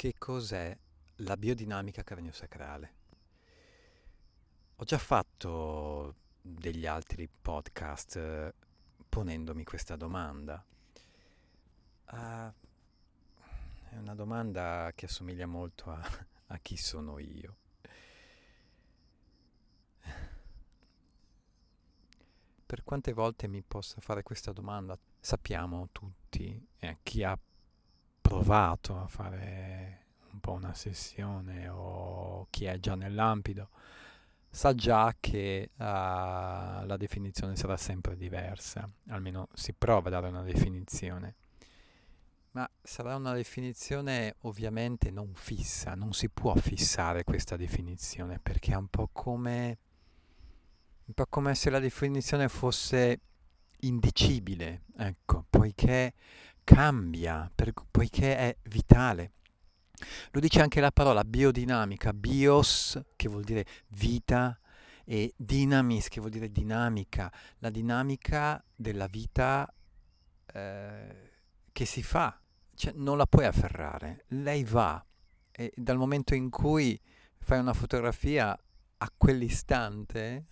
che cos'è la biodinamica craniosacrale. Ho già fatto degli altri podcast ponendomi questa domanda. È una domanda che assomiglia molto a chi sono io. Per quante volte mi possa fare questa domanda, sappiamo tutti, chi ha provato a fare un po' una sessione o chi è già nell'ambiente sa già che la definizione sarà sempre diversa, almeno si prova a dare una definizione, ma sarà una definizione ovviamente non fissa, non si può fissare questa definizione, perché è un po' come se la definizione fosse indicibile, ecco, poiché cambia, poiché è vitale. Lo dice anche la parola biodinamica, bios che vuol dire vita e dynamis che vuol dire dinamica, la dinamica della vita che si fa, cioè non la puoi afferrare, lei va e dal momento in cui fai una fotografia a quell'istante,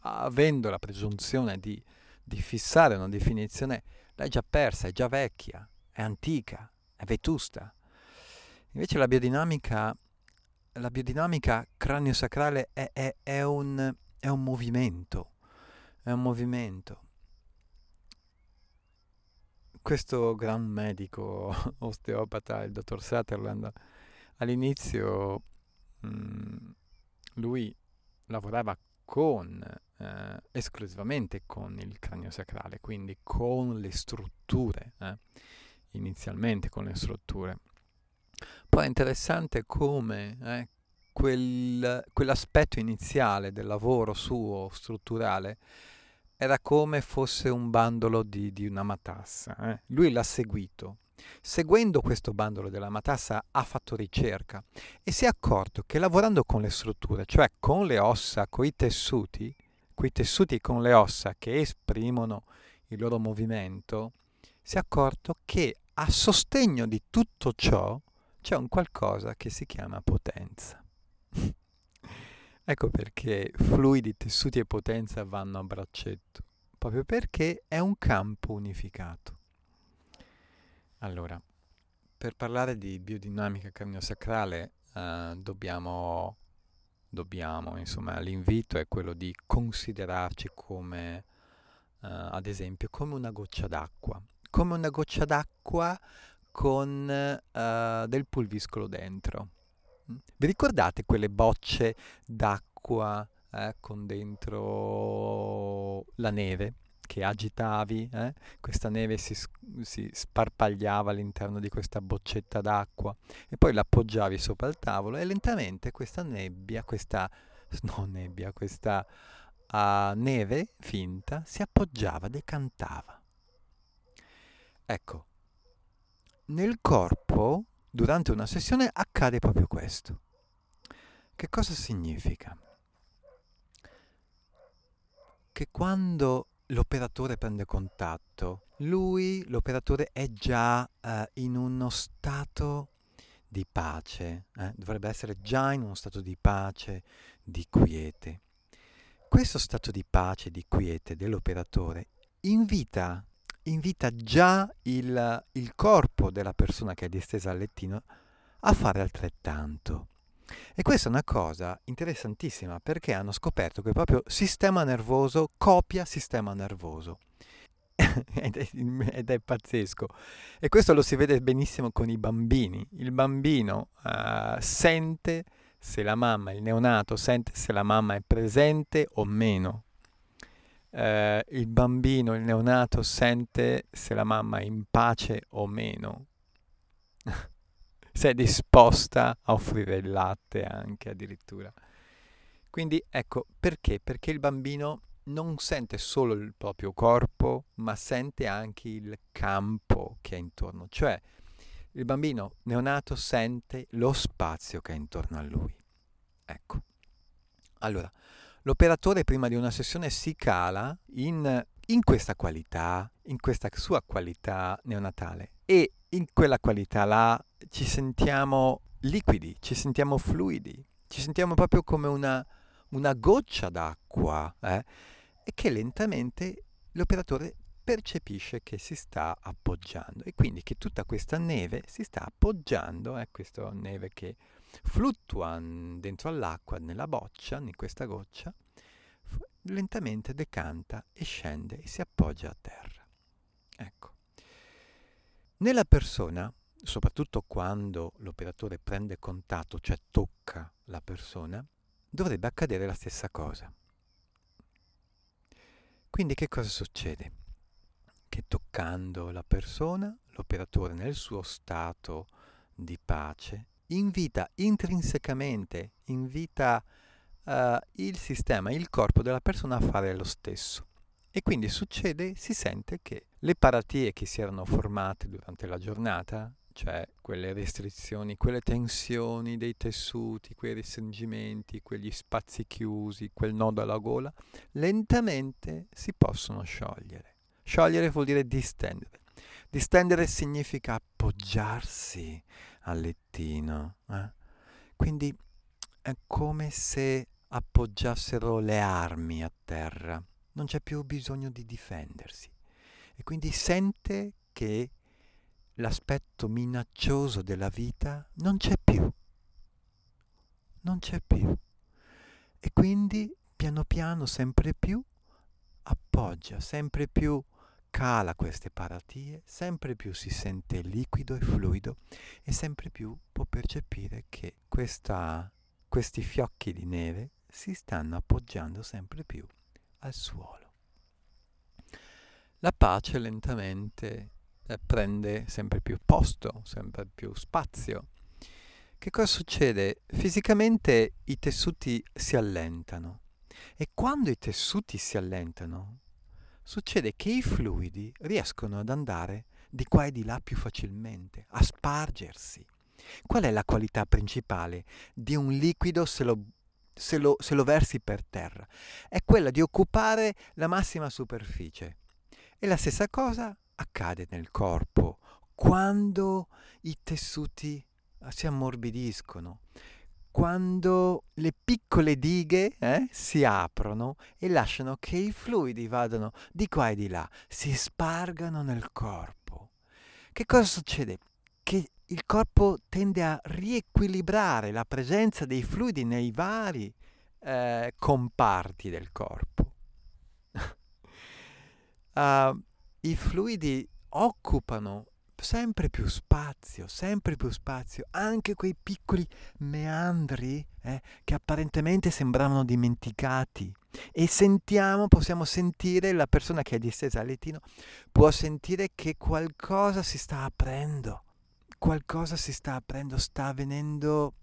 avendo la presunzione di fissare una definizione, l'hai già persa, è già vecchia, è antica, è vetusta. Invece la biodinamica craniosacrale è un movimento, Questo gran medico osteopata, il dottor Sutherland, all'inizio lui lavorava esclusivamente con il craniosacrale, quindi con le strutture, inizialmente con le strutture. Poi è interessante come quell'aspetto iniziale del lavoro suo strutturale era come fosse un bandolo di una matassa. Lui l'ha seguito. Seguendo questo bandolo della matassa ha fatto ricerca e si è accorto che lavorando con le strutture, cioè con le ossa, coi tessuti e con le ossa che esprimono il loro movimento, si è accorto che a sostegno di tutto ciò c'è un qualcosa che si chiama potenza. Ecco perché fluidi, tessuti e potenza vanno a braccetto, proprio perché è un campo unificato. Allora, per parlare di biodinamica craniosacrale dobbiamo, insomma, l'invito è quello di considerarci come, ad esempio, come una goccia d'acqua con del pulviscolo dentro. Vi ricordate quelle bocce d'acqua con dentro la neve che agitavi? Questa neve si sparpagliava all'interno di questa boccetta d'acqua e poi l'appoggiavi sopra il tavolo e lentamente questa neve finta si appoggiava, decantava. Ecco, nel corpo durante una sessione accade proprio questo. Che cosa significa? Che quando l'operatore prende contatto, l'operatore è già in uno stato di pace, dovrebbe essere già in uno stato di pace, di quiete. Questo stato di pace, di quiete dell'operatore invita già il corpo della persona che è distesa al lettino a fare altrettanto. E questa è una cosa interessantissima, perché hanno scoperto che proprio sistema nervoso copia sistema nervoso. Ed è pazzesco. E questo lo si vede benissimo con i bambini. Il bambino sente se la mamma, il neonato, sente se la mamma è presente o meno. Il bambino, il neonato, sente se la mamma è in pace o meno, se è disposta a offrire il latte anche addirittura. Quindi ecco perché? Perché il bambino non sente solo il proprio corpo, ma sente anche il campo che è intorno, cioè il bambino neonato sente lo spazio che è intorno a lui. Ecco, allora l'operatore prima di una sessione si cala in questa qualità, in questa sua qualità neonatale, e in quella qualità là ci sentiamo liquidi, ci sentiamo fluidi, ci sentiamo proprio come una goccia d'acqua, e che lentamente l'operatore percepisce che si sta appoggiando, e quindi che tutta questa neve si sta appoggiando, questa neve che fluttua dentro all'acqua, nella boccia, in questa goccia, lentamente decanta e scende e si appoggia a terra. Ecco. Nella persona, soprattutto quando l'operatore prende contatto, cioè tocca la persona, dovrebbe accadere la stessa cosa. Quindi che cosa succede? Che toccando la persona, l'operatore nel suo stato di pace invita intrinsecamente, il sistema, il corpo della persona a fare lo stesso. E quindi succede, si sente che le paratie che si erano formate durante la giornata, cioè quelle restrizioni, quelle tensioni dei tessuti, quei restringimenti, quegli spazi chiusi, quel nodo alla gola, lentamente si possono sciogliere. Sciogliere vuol dire distendere. Distendere significa appoggiarsi al lettino. Quindi è come se appoggiassero le armi a terra. Non c'è più bisogno di difendersi, e quindi sente che l'aspetto minaccioso della vita non c'è più, e quindi piano piano sempre più appoggia, sempre più cala queste paratie, sempre più si sente liquido e fluido, e sempre più può percepire che questi fiocchi di neve si stanno appoggiando sempre più al suolo. La pace lentamente prende sempre più posto, sempre più spazio. Che cosa succede? Fisicamente i tessuti si allentano, e quando i tessuti si allentano succede che i fluidi riescono ad andare di qua e di là più facilmente, a spargersi. Qual è la qualità principale di un liquido se lo versi per terra? È quella di occupare la massima superficie. E la stessa cosa accade nel corpo quando i tessuti si ammorbidiscono, quando le piccole dighe si aprono e lasciano che i fluidi vadano di qua e di là, si spargano nel corpo. Che cosa succede? Che il corpo tende a riequilibrare la presenza dei fluidi nei vari comparti del corpo. I fluidi occupano sempre più spazio, anche quei piccoli meandri che apparentemente sembravano dimenticati, e possiamo sentire, la persona che è distesa al lettino può sentire che qualcosa si sta aprendo, sta venendo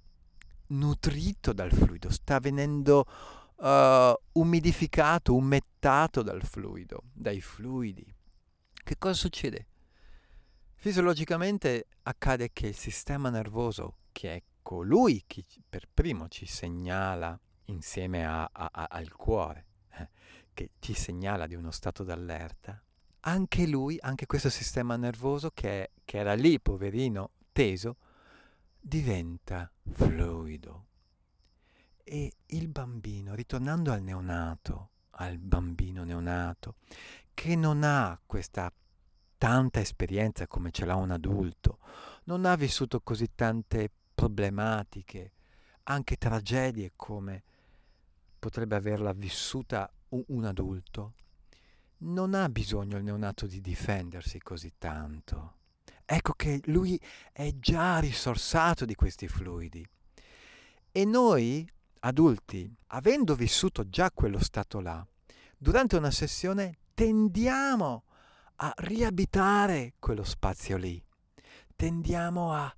nutrito dal fluido, sta venendo umidificato, umettato dal fluido, dai fluidi. Che cosa succede? Fisiologicamente accade che il sistema nervoso, che è colui che per primo ci segnala, insieme al cuore, che ci segnala di uno stato d'allerta, anche questo sistema nervoso che era lì, poverino, teso, diventa fluido. E il bambino, ritornando al bambino neonato, che non ha questa tanta esperienza come ce l'ha un adulto, non ha vissuto così tante problematiche, anche tragedie come potrebbe averla vissuta un adulto, non ha bisogno il neonato di difendersi così tanto. Ecco che lui è già risorsato di questi fluidi. E noi, adulti, avendo vissuto già quello stato là, durante una sessione tendiamo a riabitare quello spazio lì. Tendiamo a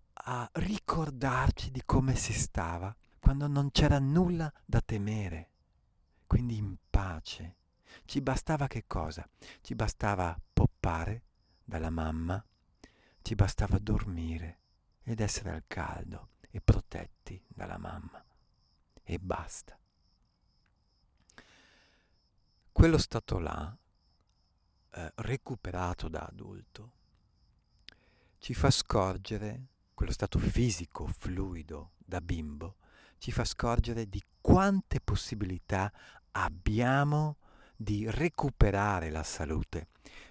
ricordarci di come si stava quando non c'era nulla da temere. Quindi in pace. Ci bastava che cosa? Ci bastava poppare dalla mamma, ci bastava dormire ed essere al caldo e protetti dalla mamma. E basta. Quello stato là, recuperato da adulto, ci fa scorgere, quello stato fisico, fluido, da bimbo, ci fa scorgere di quante possibilità abbiamo di recuperare la salute,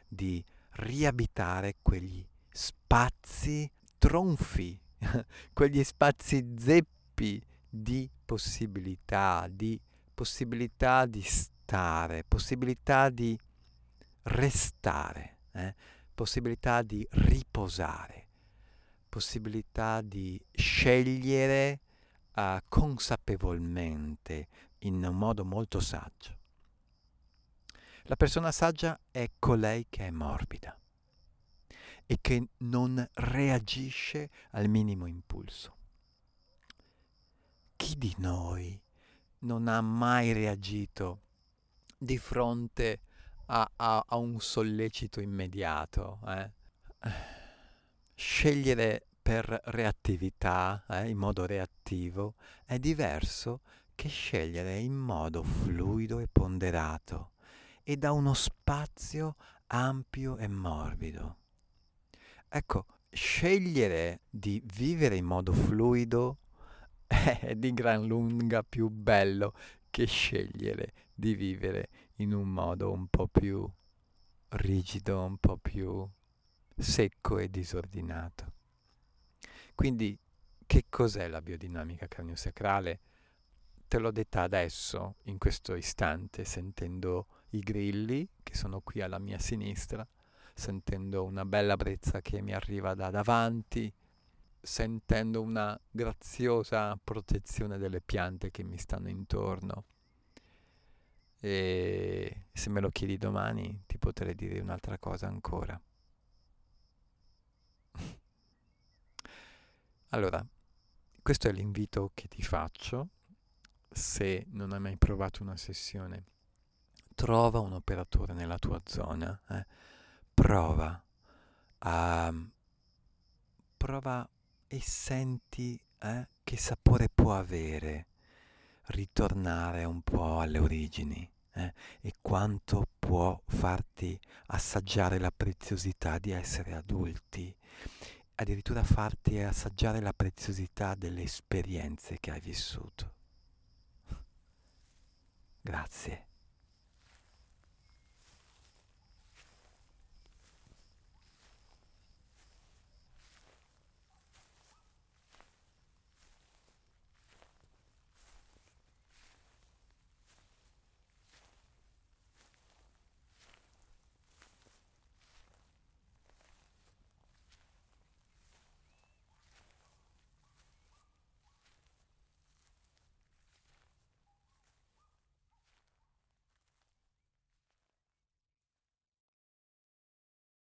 di riabitare quegli spazi tronfi, quegli spazi zeppi di possibilità di stare, possibilità di restare, possibilità di riposare, possibilità di scegliere consapevolmente in un modo molto saggio. La persona saggia è colei che è morbida e che non reagisce al minimo impulso. Chi di noi non ha mai reagito di fronte a un sollecito immediato? Scegliere per reattività, in modo reattivo, è diverso che scegliere in modo fluido e ponderato e da uno spazio ampio e morbido. Ecco, scegliere di vivere in modo fluido è di gran lunga più bello che scegliere di vivere in un modo un po' più rigido, un po' più secco e disordinato. Quindi, che cos'è la biodinamica craniosacrale? Te l'ho detta adesso, in questo istante, sentendo i grilli che sono qui alla mia sinistra, sentendo una bella brezza che mi arriva da davanti, sentendo una graziosa protezione delle piante che mi stanno intorno. E se me lo chiedi domani ti potrei dire un'altra cosa ancora. Allora, questo è l'invito che ti faccio. Se non hai mai provato una sessione, trova un operatore nella tua zona, prova e senti che sapore può avere ritornare un po' alle origini e quanto può farti assaggiare la preziosità di essere adulti, addirittura farti assaggiare la preziosità delle esperienze che hai vissuto. Grazie.